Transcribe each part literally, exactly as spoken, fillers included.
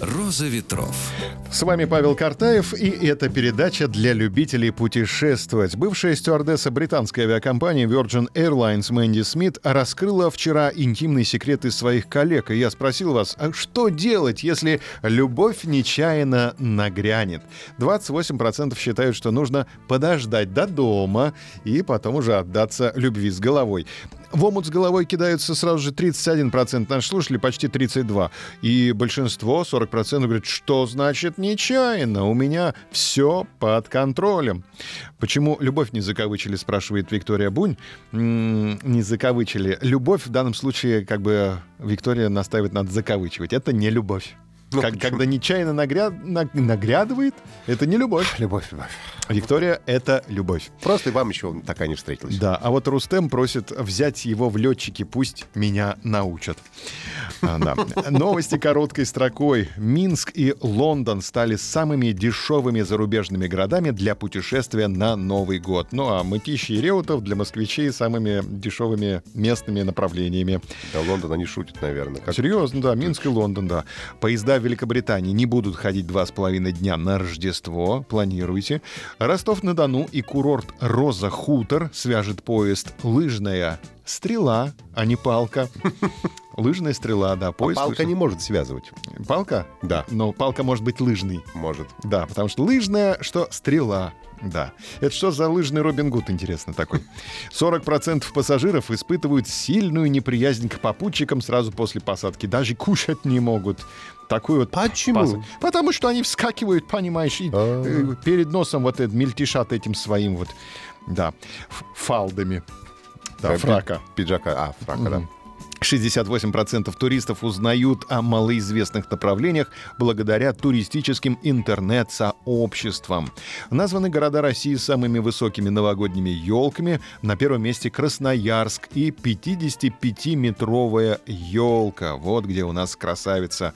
«Роза ветров». С вами Павел Картаев, и это передача для любителей путешествовать. Бывшая стюардесса британской авиакомпании Virgin Airlines Мэнди Смит раскрыла вчера интимный секрет из своих коллег. И я спросил вас, а что делать, если любовь нечаянно нагрянет? двадцать восемь процентов считают, что нужно подождать до дома и потом уже отдаться любви с головой. В омут с головой кидаются сразу же тридцать один процент. Наши слушали почти тридцать два процента. И большинство, сорок процентов, говорят, что значит нечаянно? У меня все под контролем. Почему любовь не закавычили, спрашивает Виктория Бунь. М-м, не закавычили. Любовь в данном случае, как бы, Виктория настаивает, надо закавычивать. Это не любовь. Ну, как, когда нечаянно нагряд, нагрядывает, это не любовь. Любовь, любовь. Виктория — это любовь. Просто и вам еще такая не встретилась. Да, а вот Рустем просит взять его в летчики, пусть меня научат. Да. Новости короткой строкой. Минск и Лондон стали самыми дешевыми зарубежными городами для путешествия на Новый год. Ну а Мытищи и Реутов для москвичей самыми дешевыми местными направлениями. Да, Лондон они шутят, наверное. Как... Серьезно, да, Минск и Лондон, да. Поезда в Великобритании не будут ходить два с половиной дня на Рождество. Планируйте. Ростов-на-Дону и курорт Роза-Хутор свяжет поезд «Лыжная стрела», а не «Палка». Лыжная стрела, да. Поезд, а палка лыж... не может связывать. Палка? Да. Но палка может быть лыжной. Может. Да, потому что лыжная, что стрела. Да. Это что за лыжный Робин Гуд, интересно, такой? сорок процентов пассажиров испытывают сильную неприязнь к попутчикам сразу после посадки. Даже кушать не могут. Такой вот... Почему? Пас... Потому что они вскакивают, понимаешь, и А-а-а. перед носом вот это, мельтешат этим своим вот, да, фалдами. Да, фрака. Пиджака. А, фрака, да. шестьдесят восемь процентов туристов узнают о малоизвестных направлениях благодаря туристическим интернет-сообществам. Названы города России с самыми высокими новогодними елками. На первом месте Красноярск и пятидесятипятиметровая елка. Вот где у нас красавица.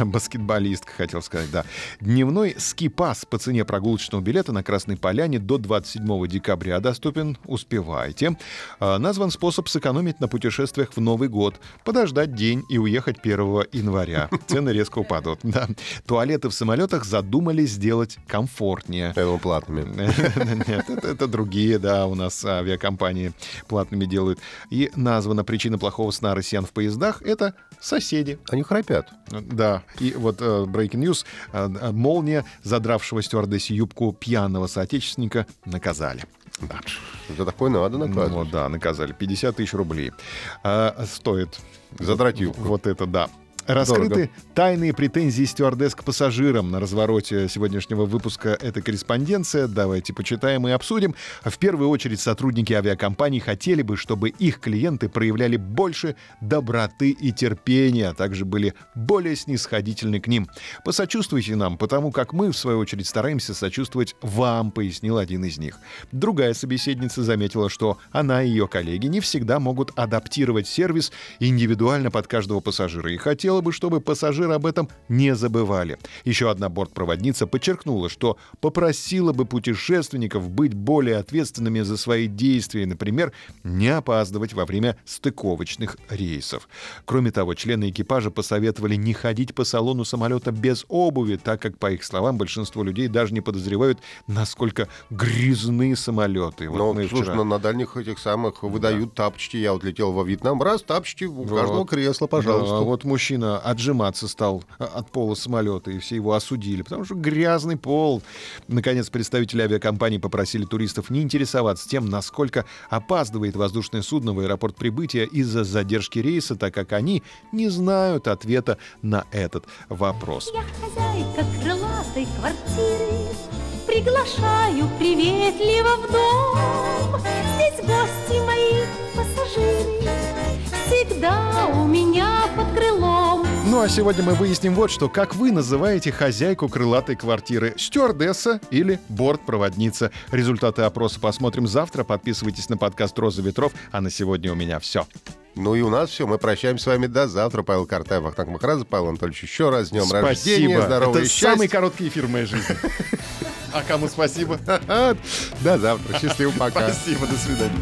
Баскетболистка, хотел сказать, да. Дневной скипас по цене прогулочного билета на Красной Поляне до двадцать седьмого декабря доступен. Успевайте. Назван способ сэкономить на путешествиях в Новый год. Подождать день и уехать первого января. Цены резко упадут. Да. Туалеты в самолетах задумали сделать комфортнее. Его платными. Нет, это другие, да, у нас авиакомпании платными делают. И названа причина плохого сна россиян в поездах — это соседи. Они храпят. Да, и вот uh, breaking news. Uh, молния, задравшего стюардессе юбку пьяного соотечественника, наказали. Да. За такое надо наказать. Ну да, наказали. пятьдесят тысяч рублей. Uh, стоит. Задрать юбку. Вот это да. Раскрыты Дорого. тайные претензии стюардесс к пассажирам. На развороте сегодняшнего выпуска эта корреспонденция. Давайте почитаем и обсудим. В первую очередь сотрудники авиакомпаний хотели бы, чтобы их клиенты проявляли больше доброты и терпения, а также были более снисходительны к ним. «Посочувствуйте нам, потому как мы, в свою очередь, стараемся сочувствовать вам», — пояснил один из них. Другая собеседница заметила, что она и ее коллеги не всегда могут адаптировать сервис индивидуально под каждого пассажира и хотела бы, чтобы пассажиры об этом не забывали. Еще одна бортпроводница подчеркнула, что попросила бы путешественников быть более ответственными за свои действия, например, не опаздывать во время стыковочных рейсов. Кроме того, члены экипажа посоветовали не ходить по салону самолета без обуви, так как, по их словам, большинство людей даже не подозревают, насколько грязны самолеты. Вот ну, слушай, вчера... на дальних этих самых выдают да. тапочки. Я вот летел во Вьетнам, раз, тапочки у вот. каждого кресла, пожалуйста. Да, вот мужчина отжиматься стал от пола самолета, и все его осудили, потому что грязный пол. Наконец, представители авиакомпании попросили туристов не интересоваться тем, насколько опаздывает воздушное судно в аэропорт прибытия из-за задержки рейса, так как они не знают ответа на этот вопрос. Я хозяйка крылатой квартиры, приглашаю приветливо в дом. Здесь гости мои пассажиры. Всегда у меня под крылом. Ну а сегодня мы выясним вот что. Как вы называете хозяйку крылатой квартиры? Стюардесса или бортпроводница? Результаты опроса посмотрим завтра. Подписывайтесь на подкаст «Роза ветров». А на сегодня у меня все. Ну и у нас все. Мы прощаемся с вами до завтра. Павел Картаев, Вахтанг Макрадзе. Павел Анатольевич, еще раз с днем спасибо. Рождения. Здоровья и счастья. Это самый короткий эфир в моей жизни. А кому спасибо. До завтра. Счастливо, пока. Спасибо, до свидания.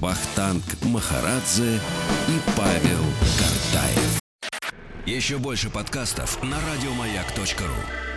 Вахтанг Макрадзе и Павел Картаев. Еще больше подкастов на радиомаяк точка ру.